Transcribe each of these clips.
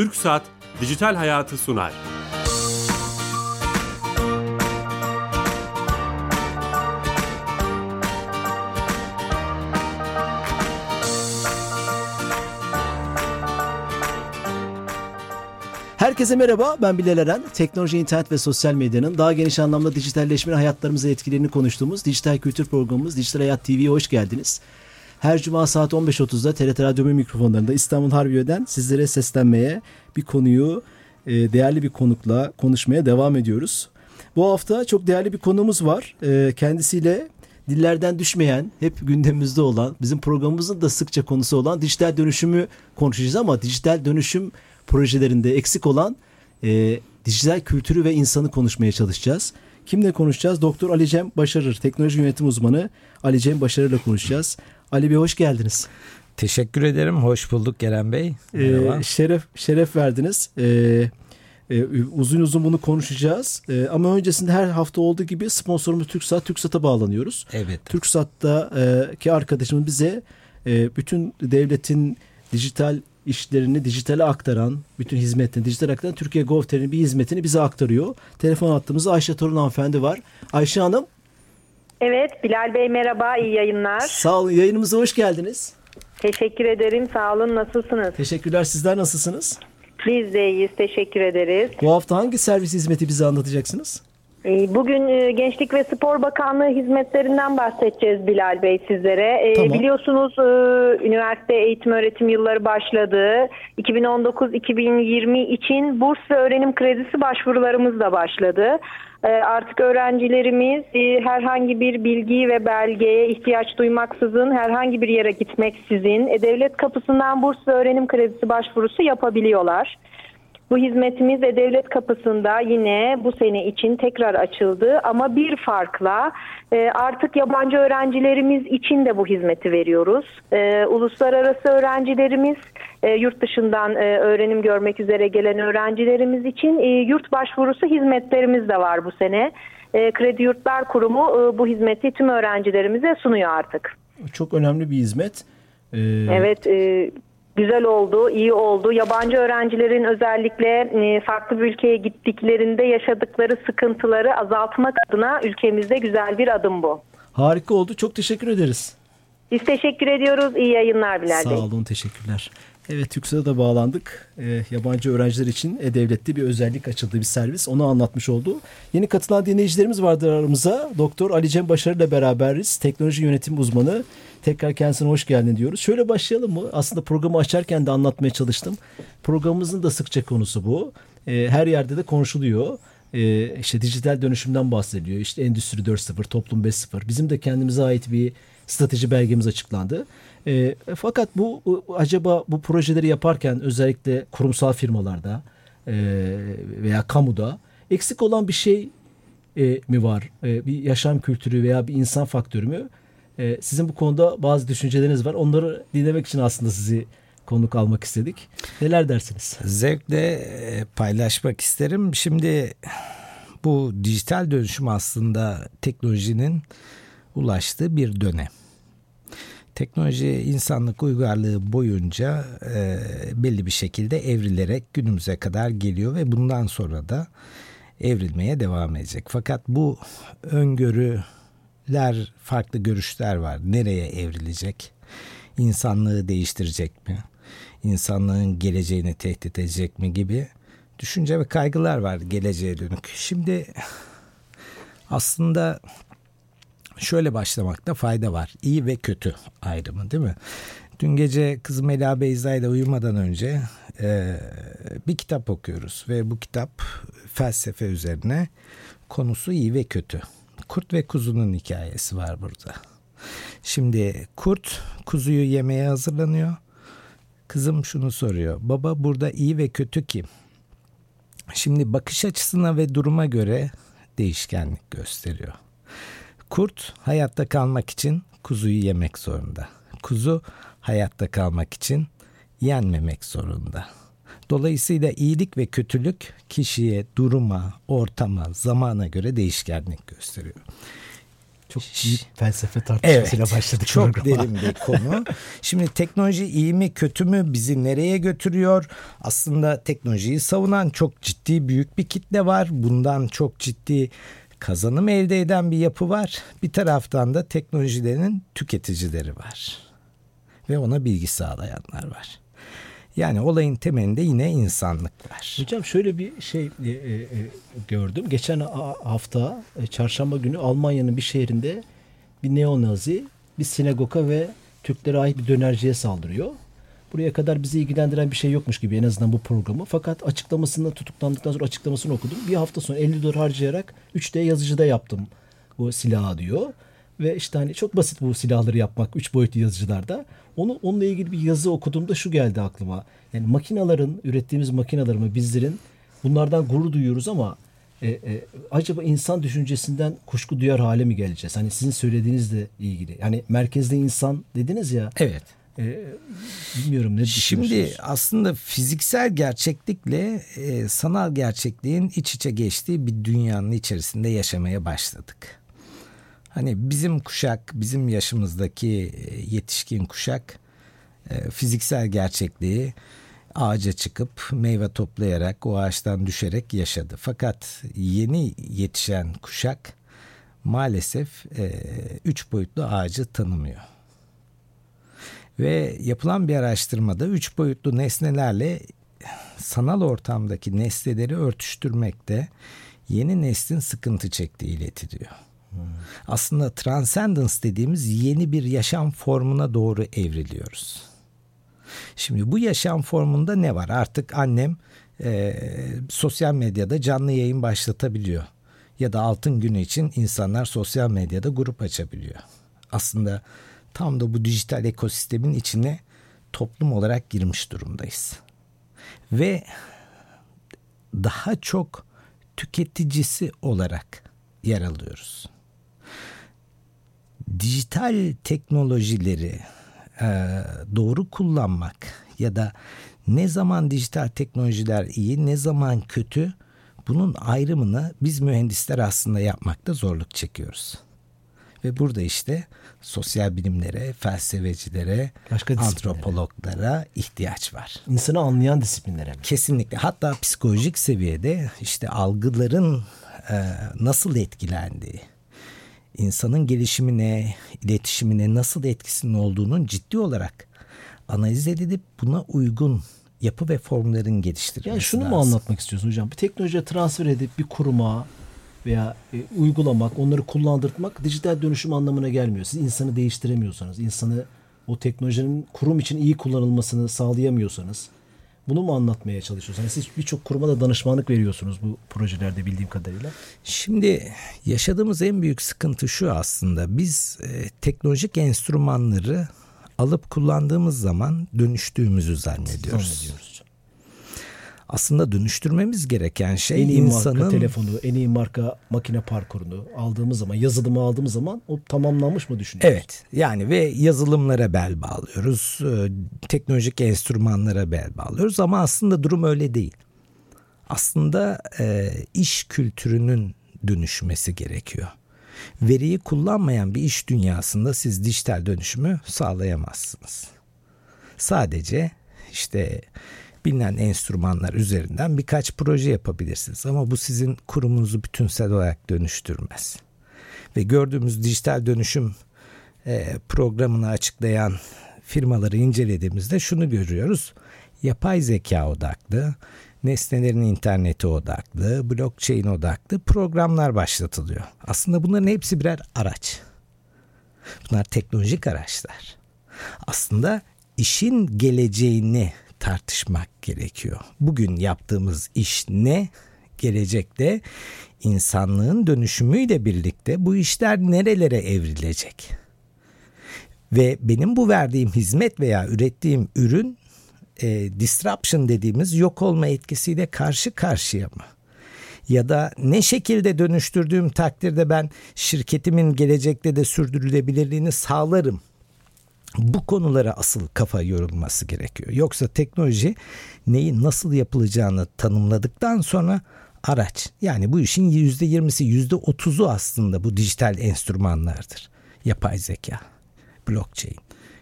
TürkSat Dijital Hayatı sunar. Herkese merhaba, ben Bilal Eren. Teknoloji, internet ve sosyal medyanın daha geniş anlamda dijitalleşmenin hayatlarımıza etkilerini konuştuğumuz dijital kültür programımız Dijital Hayat TV'ye hoş geldiniz. Her cuma saat 15.30'da TRT Radyo mikrofonlarında İstanbul Harbiye'den sizlere seslenmeye, bir konuyu değerli bir konukla konuşmaya devam ediyoruz. Bu hafta çok değerli bir konuğumuz var. Kendisiyle dillerden düşmeyen, hep gündemimizde olan, bizim programımızın da sıkça konusu olan dijital dönüşümü konuşacağız ama dijital dönüşüm projelerinde eksik olan dijital kültürü ve insanı konuşmaya çalışacağız. Kimle konuşacağız? Doktor Ali Cem Başarır, teknoloji yönetim uzmanı Ali Cem Başarır'la konuşacağız. Ali Bey hoş geldiniz. Teşekkür ederim. Hoş bulduk Geren Bey. Şeref verdiniz. Uzun bunu konuşacağız. Ama öncesinde her hafta olduğu gibi sponsorumuz TürkSat, TürkSat'a bağlanıyoruz. Evet. TürkSat'taki arkadaşımız bize bütün devletin dijital işlerini dijitale aktaran, bütün hizmetlerini dijitale aktaran Türkiye Gov.tr'nin bir hizmetini bize aktarıyor. Telefon attığımızda Ayşe Torun hanımefendi var. Ayşe Hanım. Evet, Bilal Bey merhaba, iyi yayınlar. Sağ olun, yayınımıza hoş geldiniz. Teşekkür ederim, sağ olun, nasılsınız? Teşekkürler, sizler nasılsınız? Biz de iyiyiz, teşekkür ederiz. Bu hafta hangi servis hizmeti bize anlatacaksınız? Bugün Gençlik ve Spor Bakanlığı hizmetlerinden bahsedeceğiz Bilal Bey sizlere. Tamam. Biliyorsunuz üniversite eğitim öğretim yılları başladı. 2019-2020 için burs ve öğrenim kredisi başvurularımız da başladı. Artık öğrencilerimiz herhangi bir bilgi ve belgeye ihtiyaç duymaksızın, herhangi bir yere gitmeksizin devlet kapısından burs ve öğrenim kredisi başvurusu yapabiliyorlar. Bu hizmetimiz devlet kapısında yine bu sene için tekrar açıldı ama bir farkla artık yabancı öğrencilerimiz için de bu hizmeti veriyoruz. Uluslararası öğrencilerimiz, yurt dışından öğrenim görmek üzere gelen öğrencilerimiz için yurt başvurusu hizmetlerimiz de var bu sene. Kredi Yurtlar Kurumu bu hizmeti tüm öğrencilerimize sunuyor artık. Çok önemli bir hizmet. Evet. Güzel oldu, iyi oldu. Yabancı öğrencilerin özellikle farklı bir ülkeye gittiklerinde yaşadıkları sıkıntıları azaltmak adına ülkemizde güzel bir adım bu. Harika oldu. Çok teşekkür ederiz. Biz teşekkür ediyoruz. İyi yayınlar Bilal Bey. Sağ olun, teşekkürler. Evet, TürkSat'a da bağlandık. Yabancı öğrenciler için devlette bir özellik açıldı, bir servis. Onu anlatmış oldu. Yeni katılan dinleyicilerimiz vardır aramıza. Doktor Ali Cem Başarır ile beraberiz. Teknoloji yönetim uzmanı. Tekrar kendisine hoş geldin diyoruz. Şöyle başlayalım mı? Aslında programı açarken de anlatmaya çalıştım. Programımızın da sıkça konusu bu. Her yerde de konuşuluyor. İşte dijital dönüşümden bahsediliyor. İşte Endüstri 4.0, Toplum 5.0. Bizim de kendimize ait bir strateji belgemiz açıklandı. Fakat bu acaba bu projeleri yaparken özellikle kurumsal firmalarda veya kamuda eksik olan bir şey mi var? Bir yaşam kültürü veya bir insan faktörü mü? Sizin bu konuda bazı düşünceleriniz var. Onları dinlemek için aslında sizi konuk almak istedik. Neler dersiniz? Zevkle paylaşmak isterim. Şimdi bu dijital dönüşüm aslında teknolojinin ulaştığı bir dönem. Teknoloji insanlık uygarlığı boyunca belli bir şekilde evrilerek günümüze kadar geliyor ve bundan sonra da evrilmeye devam edecek. Fakat bu öngörüler, farklı görüşler var. Nereye evrilecek? İnsanlığı değiştirecek mi? İnsanlığın geleceğini tehdit edecek mi gibi düşünce ve kaygılar var geleceğe dönük. Şimdi aslında şöyle başlamakta fayda var. İyi ve kötü ayrımı, değil mi? Dün gece kızım Ela Beyza ile uyumadan önce bir kitap okuyoruz. Ve bu kitap felsefe üzerine, konusu iyi ve kötü. Kurt ve kuzunun hikayesi var burada. Şimdi kurt kuzuyu yemeye hazırlanıyor. Kızım şunu soruyor. Baba, burada iyi ve kötü kim? Şimdi bakış açısına ve duruma göre değişkenlik gösteriyor. Kurt hayatta kalmak için kuzuyu yemek zorunda. Kuzu hayatta kalmak için yenmemek zorunda. Dolayısıyla iyilik ve kötülük kişiye, duruma, ortama, zamana göre değişkenlik gösteriyor. Çok büyük felsefe tartışmasıyla başladık. Çok derin bir konu. Şimdi teknoloji iyi mi kötü mü, bizi nereye götürüyor? Aslında teknolojiyi savunan çok ciddi büyük bir kitle var. Bundan çok ciddi kazanım elde eden bir yapı var. Bir taraftan da teknolojilerin tüketicileri var. Ve ona bilgi sağlayanlar var. Yani olayın temelinde yine insanlık var. Hocam şöyle bir şey gördüm. Geçen hafta çarşamba günü Almanya'nın bir şehrinde bir neonazi bir sinagoga ve Türklere ait bir dönerciye saldırıyor. Buraya kadar bizi ilgilendiren bir şey yokmuş gibi en azından bu programı. Fakat açıklamasında, tutuklandıktan sonra açıklamasını okudum. Bir hafta sonra $50 harcayarak 3D yazıcıda yaptım bu silahı diyor. Ve işte hani çok basit bu silahları yapmak 3 boyutlu yazıcılarda. Onunla ilgili bir yazı okuduğumda şu geldi aklıma. Yani makinaların, ürettiğimiz makinaların, bizlerin bunlardan gurur duyuyoruz ama acaba insan düşüncesinden kuşku duyar hale mi geleceğiz? Hani sizin söylediğinizle ilgili. Yani merkezde insan dediniz ya. Evet. Bilmiyorum ne düşünüyorsunuz? Şimdi aslında fiziksel gerçeklikle sanal gerçekliğin iç içe geçtiği bir dünyanın içerisinde yaşamaya başladık. Hani bizim kuşak, bizim yaşımızdaki yetişkin kuşak fiziksel gerçekliği ağaca çıkıp meyve toplayarak, o ağaçtan düşerek yaşadı. Fakat yeni yetişen kuşak maalesef 3 boyutlu ağacı tanımıyor. Ve yapılan bir araştırmada 3 boyutlu nesnelerle sanal ortamdaki nesneleri örtüştürmekte yeni neslin sıkıntı çektiği iletiliyor. Aslında Transcendence dediğimiz yeni bir yaşam formuna doğru evriliyoruz. Şimdi bu yaşam formunda ne var? Artık annem sosyal medyada canlı yayın başlatabiliyor. Ya da altın günü için insanlar sosyal medyada grup açabiliyor. Aslında tam da bu dijital ekosistemin içine toplum olarak girmiş durumdayız. Ve daha çok tüketicisi olarak yer alıyoruz. Dijital teknolojileri doğru kullanmak ya da ne zaman dijital teknolojiler iyi, ne zaman kötü, bunun ayrımını biz mühendisler aslında yapmakta zorluk çekiyoruz. Ve burada işte sosyal bilimlere, felsefecilere, antropologlara ihtiyaç var. İnsanı anlayan disiplinlere mi? Kesinlikle. Hatta psikolojik seviyede işte algıların nasıl etkilendiği, insanın gelişimine, iletişimine nasıl etkisinin olduğunun ciddi olarak analiz edilip buna uygun yapı ve formların geliştirilmesi lazım. Şunu mu anlatmak istiyorsun hocam? Bir teknolojiye transfer edip bir kuruma veya uygulamak, onları kullandırtmak dijital dönüşüm anlamına gelmiyor. Siz insanı değiştiremiyorsanız, insanı o teknolojinin kurum için iyi kullanılmasını sağlayamıyorsanız, bunu mu anlatmaya çalışıyorsunuz? Siz birçok kuruma da danışmanlık veriyorsunuz bu projelerde bildiğim kadarıyla. Şimdi yaşadığımız en büyük sıkıntı şu aslında. Biz teknolojik enstrümanları alıp kullandığımız zaman dönüştüğümüzü zannediyoruz. Aslında dönüştürmemiz gereken şey en iyi insanın... marka telefonu, en iyi marka makine parkurunu aldığımız zaman, yazılımı aldığımız zaman o tamamlanmış mı düşünüyoruz? Evet, yani ve yazılımlara bel bağlıyoruz, teknolojik enstrümanlara bel bağlıyoruz ama aslında durum öyle değil. Aslında iş kültürünün dönüşmesi gerekiyor. Veriyi kullanmayan bir iş dünyasında siz dijital dönüşümü sağlayamazsınız. Sadece işte... bilinen enstrümanlar üzerinden birkaç proje yapabilirsiniz. Ama bu sizin kurumunuzu bütünsel olarak dönüştürmez. Ve gördüğümüz dijital dönüşüm programını açıklayan firmaları incelediğimizde şunu görüyoruz. Yapay zeka odaklı, nesnelerin interneti odaklı, blockchain odaklı programlar başlatılıyor. Aslında bunların hepsi birer araç. Bunlar teknolojik araçlar. Aslında işin geleceğini tartışmak gerekiyor. Bugün yaptığımız iş ne? Gelecekte insanlığın dönüşümüyle birlikte bu işler nerelere evrilecek? Ve benim bu verdiğim hizmet veya ürettiğim ürün disruption dediğimiz yok olma etkisiyle karşı karşıya mı? Ya da ne şekilde dönüştürdüğüm takdirde ben şirketimin gelecekte de sürdürülebilirliğini sağlarım. Bu konulara asıl kafa yorulması gerekiyor. Yoksa teknoloji neyi nasıl yapılacağını tanımladıktan sonra araç. Yani bu işin %20'si, %30'u aslında bu dijital enstrümanlardır. Yapay zeka, blockchain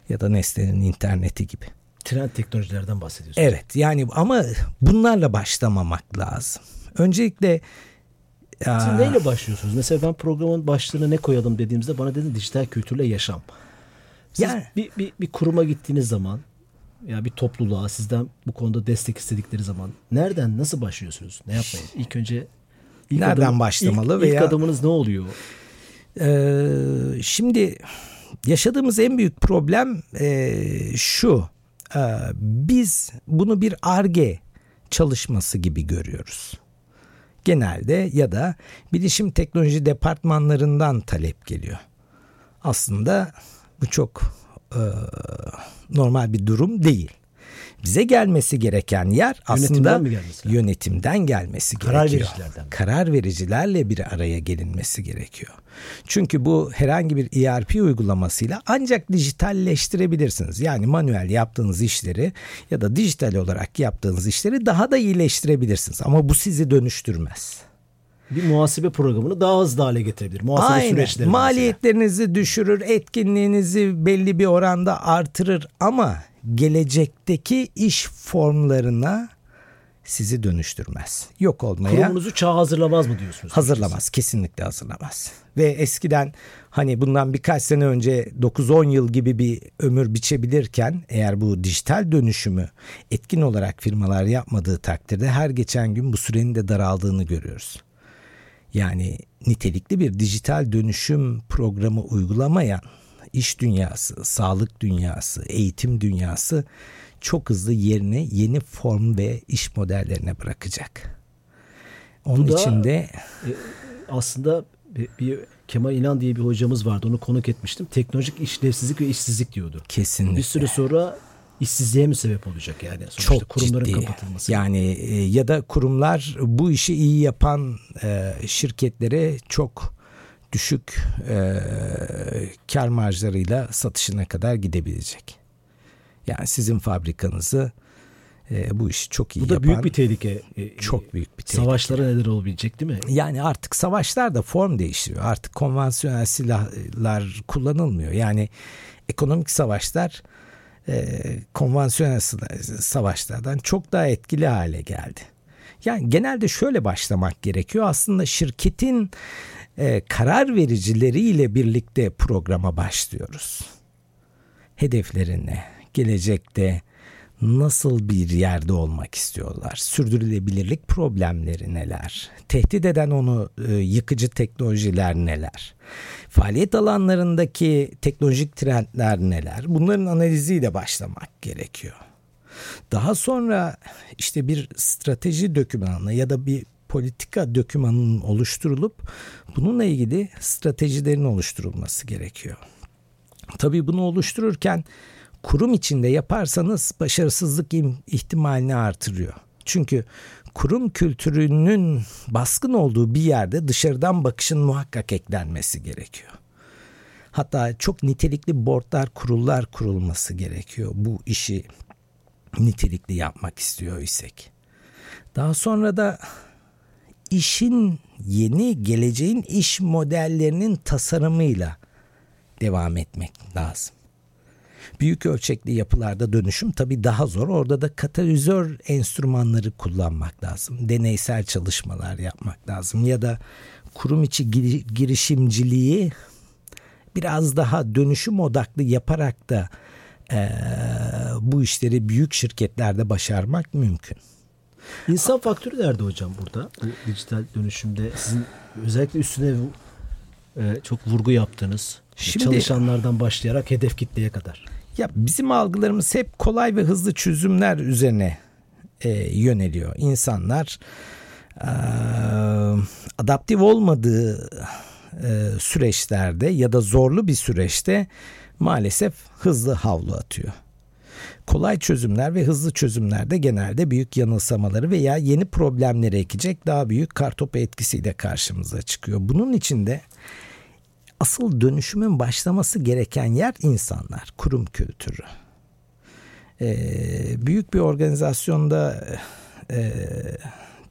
ya da nesnenin interneti gibi. Trend teknolojilerden bahsediyorsun. Evet, yani ama bunlarla başlamamak lazım. Öncelikle... Siz neyle başlıyorsunuz? Mesela ben programın başlığını ne koyalım dediğimizde bana dedin dijital kültürle yaşam. Siz yani, bir kuruma gittiğiniz zaman ya bir topluluğa sizden bu konuda destek istedikleri zaman nereden nasıl başlıyorsunuz? Ne yapmayı? İlk önce nereden başlamalı ilk veya ilk adımınız ne oluyor? Şimdi yaşadığımız en büyük problem şu. Biz bunu bir ARGE çalışması gibi görüyoruz. Genelde ya da bilişim teknoloji departmanlarından talep geliyor. Aslında bu çok normal bir durum değil. Bize gelmesi gereken yer aslında yönetimden gelmesi gerekiyor. Karar vericilerle bir araya gelinmesi gerekiyor. Çünkü bu herhangi bir ERP uygulamasıyla ancak dijitalleştirebilirsiniz. Yani manuel yaptığınız işleri ya da dijital olarak yaptığınız işleri daha da iyileştirebilirsiniz. Ama bu sizi dönüştürmez. Bir muhasebe programını daha hızlı hale getirebilir. Muhasebe süreçleri. Maliyetlerinizi düşürür, etkinliğinizi belli bir oranda artırır ama gelecekteki iş formlarına sizi dönüştürmez. Yok olmaya. Kurumunuzu çağa hazırlamaz mı diyorsunuz? Hazırlamaz. Siz? Kesinlikle hazırlamaz. Ve eskiden hani bundan birkaç sene önce 9-10 yıl gibi bir ömür biçebilirken eğer bu dijital dönüşümü etkin olarak firmalar yapmadığı takdirde her geçen gün bu sürenin de daraldığını görüyoruz. Yani nitelikli bir dijital dönüşüm programı uygulamayan iş dünyası, sağlık dünyası, eğitim dünyası çok hızlı yerini yeni form ve iş modellerine bırakacak. Onun için de aslında bir Kemal İnan diye bir hocamız vardı. Onu konuk etmiştim. Teknolojik işlevsizlik ve işsizlik diyordu. Kesinlikle. Bir süre sonra işsizliğe mi sebep olacak yani? Sonuçta çok kurumların ciddi kapatılması. Yani ya da kurumlar bu işi iyi yapan şirketlere çok düşük kar marjlarıyla satışına kadar gidebilecek. Yani sizin fabrikanızı bu işi çok iyi yapan. Bu da büyük bir tehlike. Çok büyük bir tehlike. Savaşlara neden olabilecek değil mi? Yani artık savaşlar da form değiştiriyor. Artık konvansiyonel silahlar kullanılmıyor. Yani ekonomik savaşlar konvansiyonel savaşlardan çok daha etkili hale geldi. Yani genelde şöyle başlamak gerekiyor. Aslında şirketin karar vericileriyle birlikte programa başlıyoruz. Hedeflerine, gelecekte nasıl bir yerde olmak istiyorlar? Sürdürülebilirlik problemleri neler? Tehdit eden onu yıkıcı teknolojiler neler? Faaliyet alanlarındaki teknolojik trendler neler? Bunların analiziyle başlamak gerekiyor. Daha sonra işte bir strateji dokümanı ya da bir politika dokümanının oluşturulup bununla ilgili stratejilerin oluşturulması gerekiyor. Tabii bunu oluştururken kurum içinde yaparsanız başarısızlık ihtimalini artırıyor. Çünkü kurum kültürünün baskın olduğu bir yerde dışarıdan bakışın muhakkak eklenmesi gerekiyor. Hatta çok nitelikli boardlar, kurullar kurulması gerekiyor. Bu işi nitelikli yapmak istiyor isek. Daha sonra da işin yeni, geleceğin iş modellerinin tasarımıyla devam etmek lazım. Büyük ölçekli yapılarda dönüşüm tabii daha zor. Orada da katalizör enstrümanları kullanmak lazım. Deneysel çalışmalar yapmak lazım. Ya da kurum içi girişimciliği biraz daha dönüşüm odaklı yaparak da bu işleri büyük şirketlerde başarmak mümkün. İnsan faktörü nerede hocam burada? Bu dijital dönüşümde sizin özellikle üstüne çok vurgu yaptığınız çalışanlardan başlayarak hedef kitleye kadar. Ya bizim algılarımız hep kolay ve hızlı çözümler üzerine yöneliyor. İnsanlar adaptif olmadığı süreçlerde ya da zorlu bir süreçte maalesef hızlı havlu atıyor. Kolay çözümler ve hızlı çözümlerde genelde büyük yanılsamaları veya yeni problemlere ekecek daha büyük kartopu etkisiyle karşımıza çıkıyor. Bunun için de asıl dönüşümün başlaması gereken yer insanlar, kurum kültürü. Büyük bir organizasyonda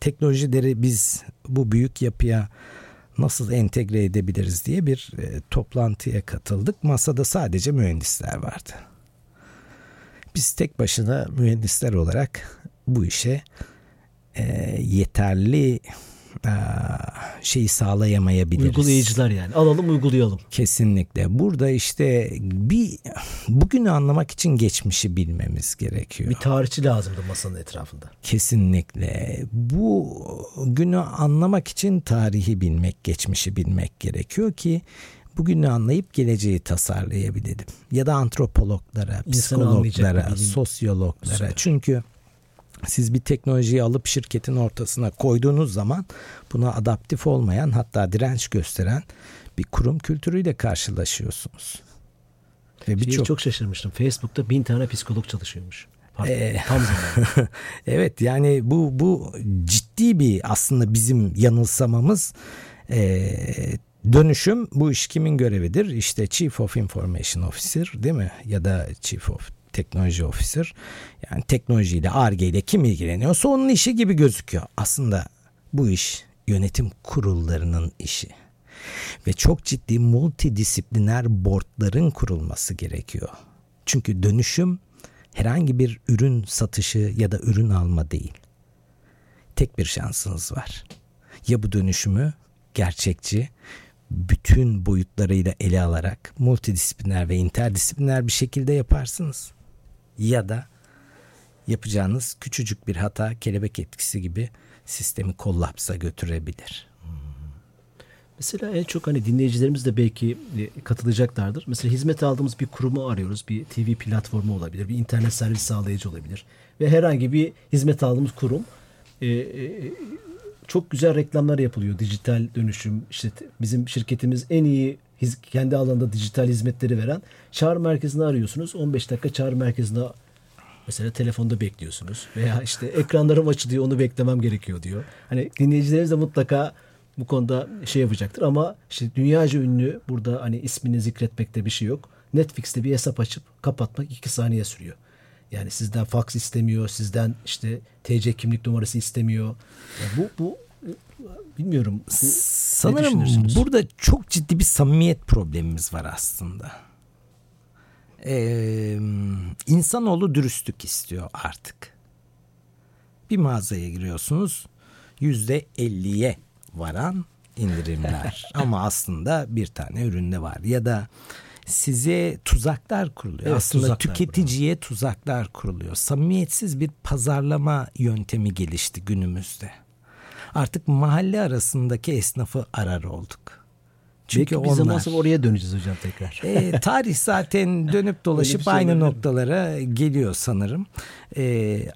teknolojileri biz bu büyük yapıya nasıl entegre edebiliriz diye bir toplantıya katıldık. Masada sadece mühendisler vardı. Biz tek başına mühendisler olarak bu işe yeterli şeyi sağlayamayabiliriz. Uygulayıcılar yani. Alalım, uygulayalım. Kesinlikle. Burada işte bir bugünü anlamak için geçmişi bilmemiz gerekiyor. Bir tarihçi lazımdı masanın etrafında. Kesinlikle. Bu günü anlamak için tarihi bilmek, geçmişi bilmek gerekiyor ki bugünü anlayıp geleceği tasarlayabilelim. Ya da antropologlara, psikologlara, sosyologlara. Süper. Çünkü siz bir teknolojiyi alıp şirketin ortasına koyduğunuz zaman buna adaptif olmayan, hatta direnç gösteren bir kurum kültürüyle karşılaşıyorsunuz. Çok şaşırmıştım. Facebook'ta 1000 tane psikolog çalışıyormuş. Tam zamanında. Evet, yani bu ciddi bir aslında bizim yanılsamamız. Dönüşüm, bu iş kimin görevidir? İşte Chief of Information Officer, değil mi? Ya da Chief of Teknoloji Officer. Yani teknolojiyle, ARGE'yle kim ilgileniyorsa onun işi gibi gözüküyor. Aslında bu iş yönetim kurullarının işi. Ve çok ciddi multidisipliner boardların kurulması gerekiyor. Çünkü dönüşüm herhangi bir ürün satışı ya da ürün alma değil. Tek bir şansınız var. Ya bu dönüşümü gerçekçi, bütün boyutlarıyla ele alarak multidisipliner ve interdisipliner bir şekilde yaparsınız. Ya da yapacağınız küçücük bir hata kelebek etkisi gibi sistemi kollapsa götürebilir. Mesela en çok dinleyicilerimiz de belki katılacaklardır. Mesela hizmet aldığımız bir kurumu arıyoruz. Bir TV platformu olabilir, bir internet servis sağlayıcı olabilir. Ve herhangi bir hizmet aldığımız kurum çok güzel reklamlar yapılıyor. Dijital dönüşüm, işte bizim şirketimiz en iyi kendi alanında dijital hizmetleri veren çağrı merkezini arıyorsunuz. 15 dakika çağrı merkezine mesela telefonda bekliyorsunuz. Veya işte ekranlarım açılıyor, onu beklemem gerekiyor diyor. Dinleyicilerimiz de mutlaka bu konuda şey yapacaktır ama işte dünyaca ünlü, burada ismini zikretmekte bir şey yok. Netflix'te bir hesap açıp kapatmak 2 saniye sürüyor. Yani sizden faks istemiyor, sizden işte TC kimlik numarası istemiyor. Bu bilmiyorum. Sanırım burada çok ciddi bir samimiyet problemimiz var aslında. İnsanoğlu dürüstlük istiyor artık. Bir mağazaya giriyorsunuz, %50'ye varan indirimler. Ama aslında bir tane üründe var. Ya da size tuzaklar kuruluyor. Evet, aslında tuzaklar, tüketiciye tuzaklar kuruluyor. Samimiyetsiz bir pazarlama yöntemi gelişti günümüzde. Artık mahalle arasındaki esnafı arar olduk. Çünkü belki biz zaman sonra oraya döneceğiz hocam tekrar. Tarih zaten dönüp dolaşıp aynı noktalara geliyor sanırım.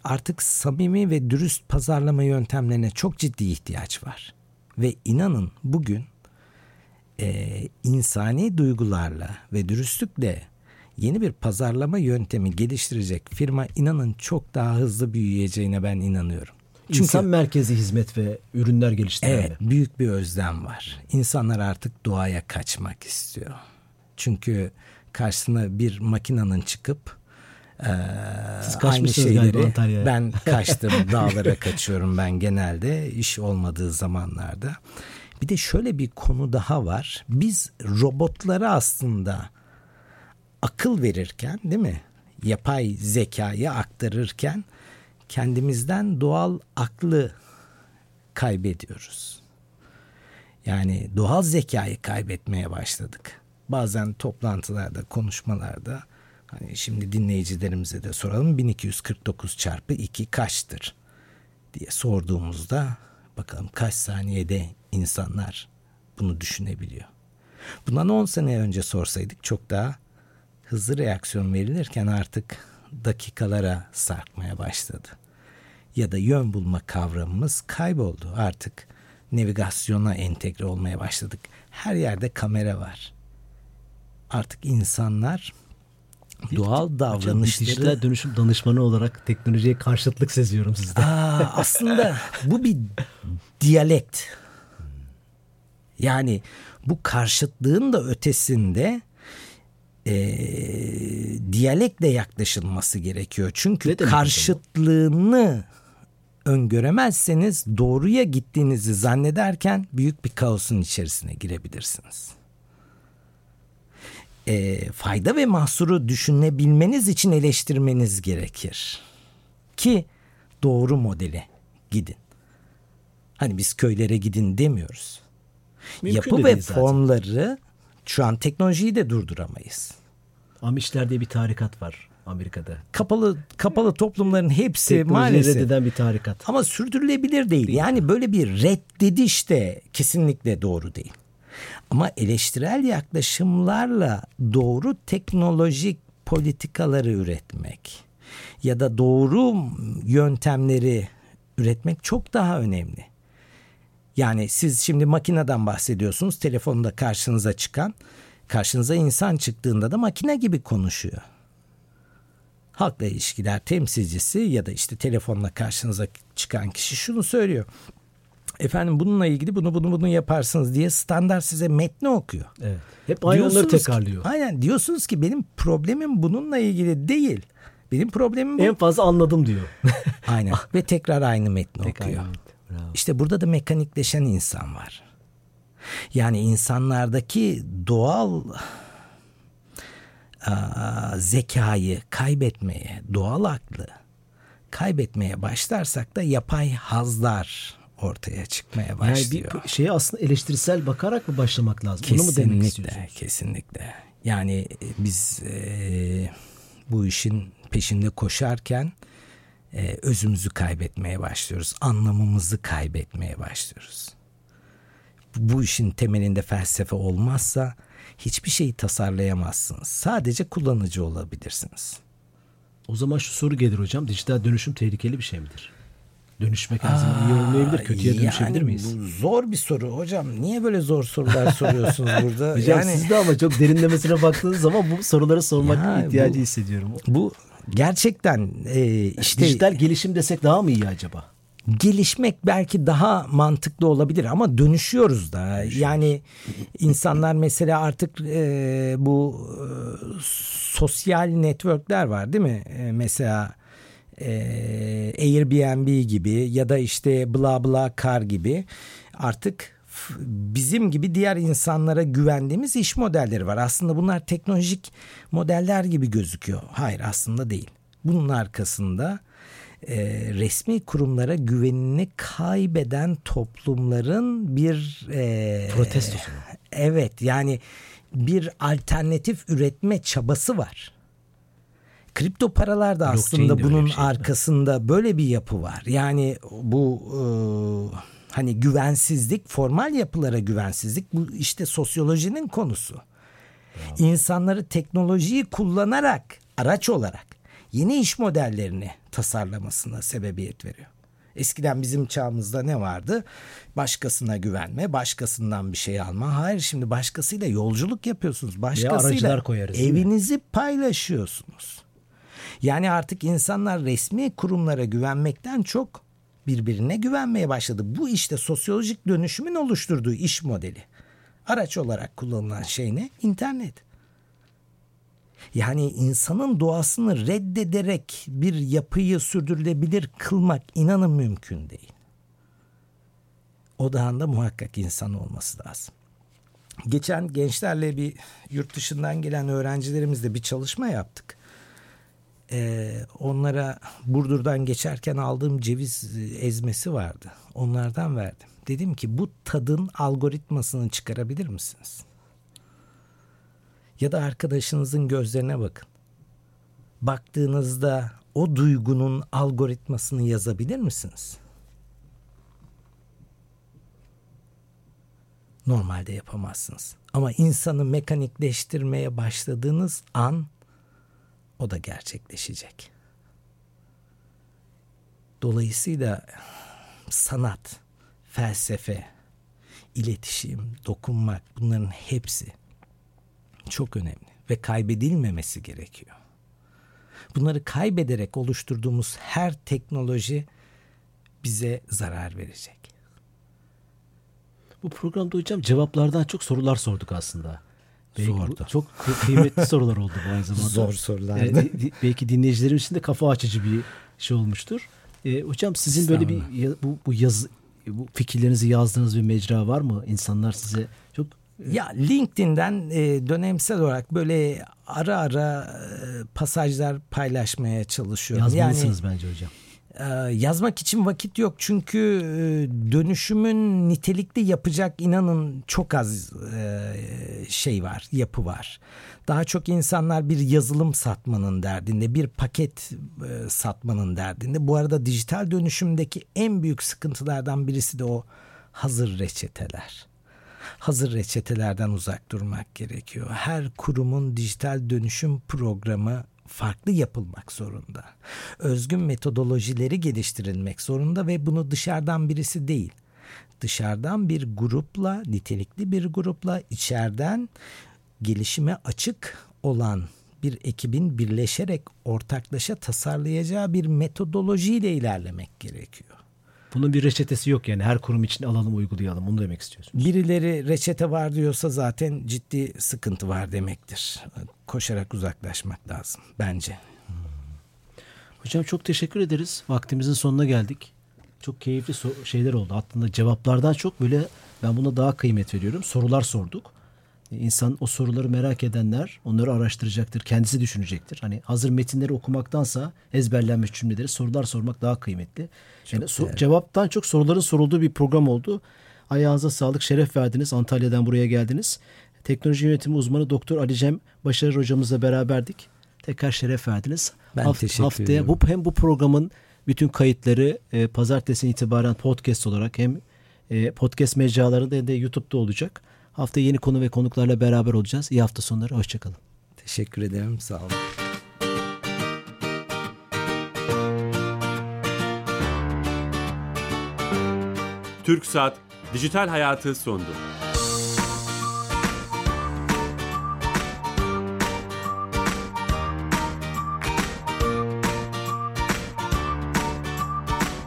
Artık samimi ve dürüst pazarlama yöntemlerine çok ciddi ihtiyaç var. Ve inanın bugün insani duygularla ve dürüstlükle yeni bir pazarlama yöntemi geliştirecek firma inanın çok daha hızlı büyüyeceğine ben inanıyorum. Çünkü, İnsan merkezi hizmet ve ürünler geliştirme. Evet, büyük bir özlem var. İnsanlar artık doğaya kaçmak istiyor. Çünkü karşısına bir makinenin çıkıp aynı şeyleri ben kaçtım, dağlara kaçıyorum ben genelde iş olmadığı zamanlarda. Bir de şöyle bir konu daha var. Biz robotlara aslında akıl verirken, değil mi? Yapay zekayı aktarırken kendimizden doğal aklı kaybediyoruz. Yani doğal zekayı kaybetmeye başladık. Bazen toplantılarda, konuşmalarda şimdi dinleyicilerimize de soralım, 1249 çarpı 2 kaçtır diye sorduğumuzda bakalım kaç saniyede insanlar bunu düşünebiliyor. Bundan 10 sene önce sorsaydık çok daha hızlı reaksiyon verilirken artık dakikalara sarkmaya başladı. Ya da yön bulma kavramımız kayboldu. Artık navigasyona entegre olmaya başladık. Her yerde kamera var. Artık insanlar doğal davranışları... Dijital dönüşüm danışmanı olarak teknolojiye karşıtlık seziyorum sizde. Aslında bu bir diyalekt. Yani bu karşıtlığın da ötesinde diyalekle yaklaşılması gerekiyor. Çünkü karşıtlığını öngöremezseniz doğruya gittiğinizi zannederken büyük bir kaosun içerisine girebilirsiniz. Fayda ve mahsuru düşünebilmeniz için eleştirmeniz gerekir ki doğru modele gidin. Hani biz köylere gidin demiyoruz. Mümkün yapı ve formları şu an teknolojiyi de durduramayız. Amişler diye bir tarikat var Amerika'da. Kapalı toplumların hepsi teknolojiyi maalesef reddeden bir tarikat. Ama sürdürülebilir değil. Yani böyle bir reddediş de kesinlikle doğru değil. Ama eleştirel yaklaşımlarla doğru teknolojik politikaları üretmek ya da doğru yöntemleri üretmek çok daha önemli. Yani siz şimdi makineden bahsediyorsunuz. Telefonda karşınıza çıkan, karşınıza insan çıktığında da makine gibi konuşuyor. Halkla ilişkiler temsilcisi ya da işte telefonla karşınıza çıkan kişi şunu söylüyor. Efendim bununla ilgili bunu yaparsınız diye standart size metni okuyor. Evet. Hep aynıları tekrarlıyor. Aynen, diyorsunuz ki benim problemim bununla ilgili değil. Benim problemim bu. En fazla anladım diyor. Aynen. Ve tekrar aynı metni okuyor. Bravo. İşte burada da mekanikleşen insan var. Yani insanlardaki doğal zekayı kaybetmeye, doğal aklı kaybetmeye başlarsak da yapay hazlar ortaya çıkmaya başlıyor. Yani bir şeye aslında eleştirisel bakarak mı başlamak lazım? Kesinlikle, bunu mu demek istiyorsunuz? Kesinlikle. Yani biz bu işin peşinde koşarken özümüzü kaybetmeye başlıyoruz. Anlamımızı kaybetmeye başlıyoruz. Bu işin temelinde felsefe olmazsa hiçbir şeyi tasarlayamazsınız. Sadece kullanıcı olabilirsiniz. O zaman şu soru gelir hocam. Dijital dönüşüm tehlikeli bir şey midir? Dönüşmek lazım. İyi olmayabilir. Kötüye dönüşebilir yani miyiz? Bu zor bir soru hocam. Niye böyle zor sorular soruyorsunuz burada? Hocam yani siz de ama çok derinlemesine baktığınız zaman bu soruları sormak ihtiyacı hissediyorum. Bu gerçekten işte dijital gelişim desek daha mı iyi acaba? Gelişmek belki daha mantıklı olabilir ama dönüşüyoruz da. Yani insanlar mesela artık bu sosyal networkler var değil mi? Mesela Airbnb gibi ya da işte BlaBlaCar gibi artık bizim gibi diğer insanlara güvendiğimiz iş modelleri var. Aslında bunlar teknolojik modeller gibi gözüküyor. Hayır, aslında değil. Bunun arkasında resmi kurumlara güvenini kaybeden toplumların bir protestosu. Evet, yani bir alternatif üretme çabası var. Kripto paralar da aslında bunun arkasında böyle bir yapı var. Yani bu hani güvensizlik, formal yapılara güvensizlik, bu işte sosyolojinin konusu. Bravo. İnsanları teknolojiyi kullanarak, araç olarak yeni iş modellerini tasarlamasına sebebiyet veriyor. Eskiden bizim çağımızda ne vardı? Başkasına güvenme, başkasından bir şey alma. Hayır, şimdi başkasıyla yolculuk yapıyorsunuz. Başkasıyla evinizi paylaşıyorsunuz. Yani artık insanlar resmi kurumlara güvenmekten çok birbirine güvenmeye başladı. Bu işte sosyolojik dönüşümün oluşturduğu iş modeli. Araç olarak kullanılan şey ne? İnternet. Yani insanın doğasını reddederek bir yapıyı sürdürülebilir kılmak inanın mümkün değil. O dağında muhakkak insan olması lazım. Geçen gençlerle bir yurt dışından gelen öğrencilerimizle bir çalışma yaptık. Onlara Burdur'dan geçerken aldığım ceviz ezmesi vardı. Onlardan verdim. Dedim ki bu tadın algoritmasını çıkarabilir misiniz? Ya da arkadaşınızın gözlerine bakın. Baktığınızda o duygunun algoritmasını yazabilir misiniz? Normalde yapamazsınız. Ama insanı mekanikleştirmeye başladığınız an o da gerçekleşecek. Dolayısıyla sanat, felsefe, iletişim, dokunmak, bunların hepsi çok önemli ve kaybedilmemesi gerekiyor. Bunları kaybederek oluşturduğumuz her teknoloji bize zarar verecek. Bu programda hocam cevaplardan çok sorular sorduk aslında. Zordu. Çok kıymetli sorular oldu bu aynı zamanda. Zor sorulardı. Belki dinleyicilerim için de kafa açıcı bir şey olmuştur. Hocam sizin böyle bir bu fikirlerinizi yazdığınız bir mecra var mı? İnsanlar size çok... Ya LinkedIn'den dönemsel olarak böyle ara ara pasajlar paylaşmaya çalışıyorum. Yazmalısınız bence hocam. Yazmak için vakit yok çünkü dönüşümün nitelikli yapacak inanın çok az şey var, yapı var. Daha çok insanlar bir yazılım satmanın derdinde, bir paket satmanın derdinde. Bu arada dijital dönüşümdeki en büyük sıkıntılardan birisi de o hazır reçeteler. Hazır reçetelerden uzak durmak gerekiyor. Her kurumun dijital dönüşüm programı farklı yapılmak zorunda. Özgün metodolojileri geliştirilmek zorunda ve bunu dışarıdan birisi değil, dışarıdan bir grupla, nitelikli bir grupla, içeriden gelişime açık olan bir ekibin birleşerek ortaklaşa tasarlayacağı bir metodolojiyle ilerlemek gerekiyor. Bunun bir reçetesi yok yani, her kurum için alalım uygulayalım, bunu demek istiyorsunuz. Birileri reçete var diyorsa zaten ciddi sıkıntı var demektir. Koşarak uzaklaşmak lazım bence. Hocam çok teşekkür ederiz. Vaktimizin sonuna geldik. Çok keyifli şeyler oldu. Aslında cevaplardan çok böyle ben buna daha kıymet veriyorum. Sorular sorduk. İnsan o soruları merak edenler onları araştıracaktır. Kendisi düşünecektir. Hani hazır metinleri okumaktansa ezberlenmiş cümleleri, sorular sormak daha kıymetli. Yani cevaptan çok soruların sorulduğu bir program oldu. Ayağınıza sağlık, şeref verdiniz. Antalya'dan buraya geldiniz. Teknoloji yönetimi uzmanı Doktor Ali Cem Başarır hocamızla beraberdik. Tekrar şeref verdiniz. Ben teşekkür ederim. Hem bu programın bütün kayıtları pazartesi itibaren podcast olarak hem podcast mecralarında hem de YouTube'da olacak. Haftaya yeni konu ve konuklarla beraber olacağız. İyi hafta sonları. Hoşçakalın. Teşekkür ederim. Sağ olun. TürkSat Dijital Hayatı sondu.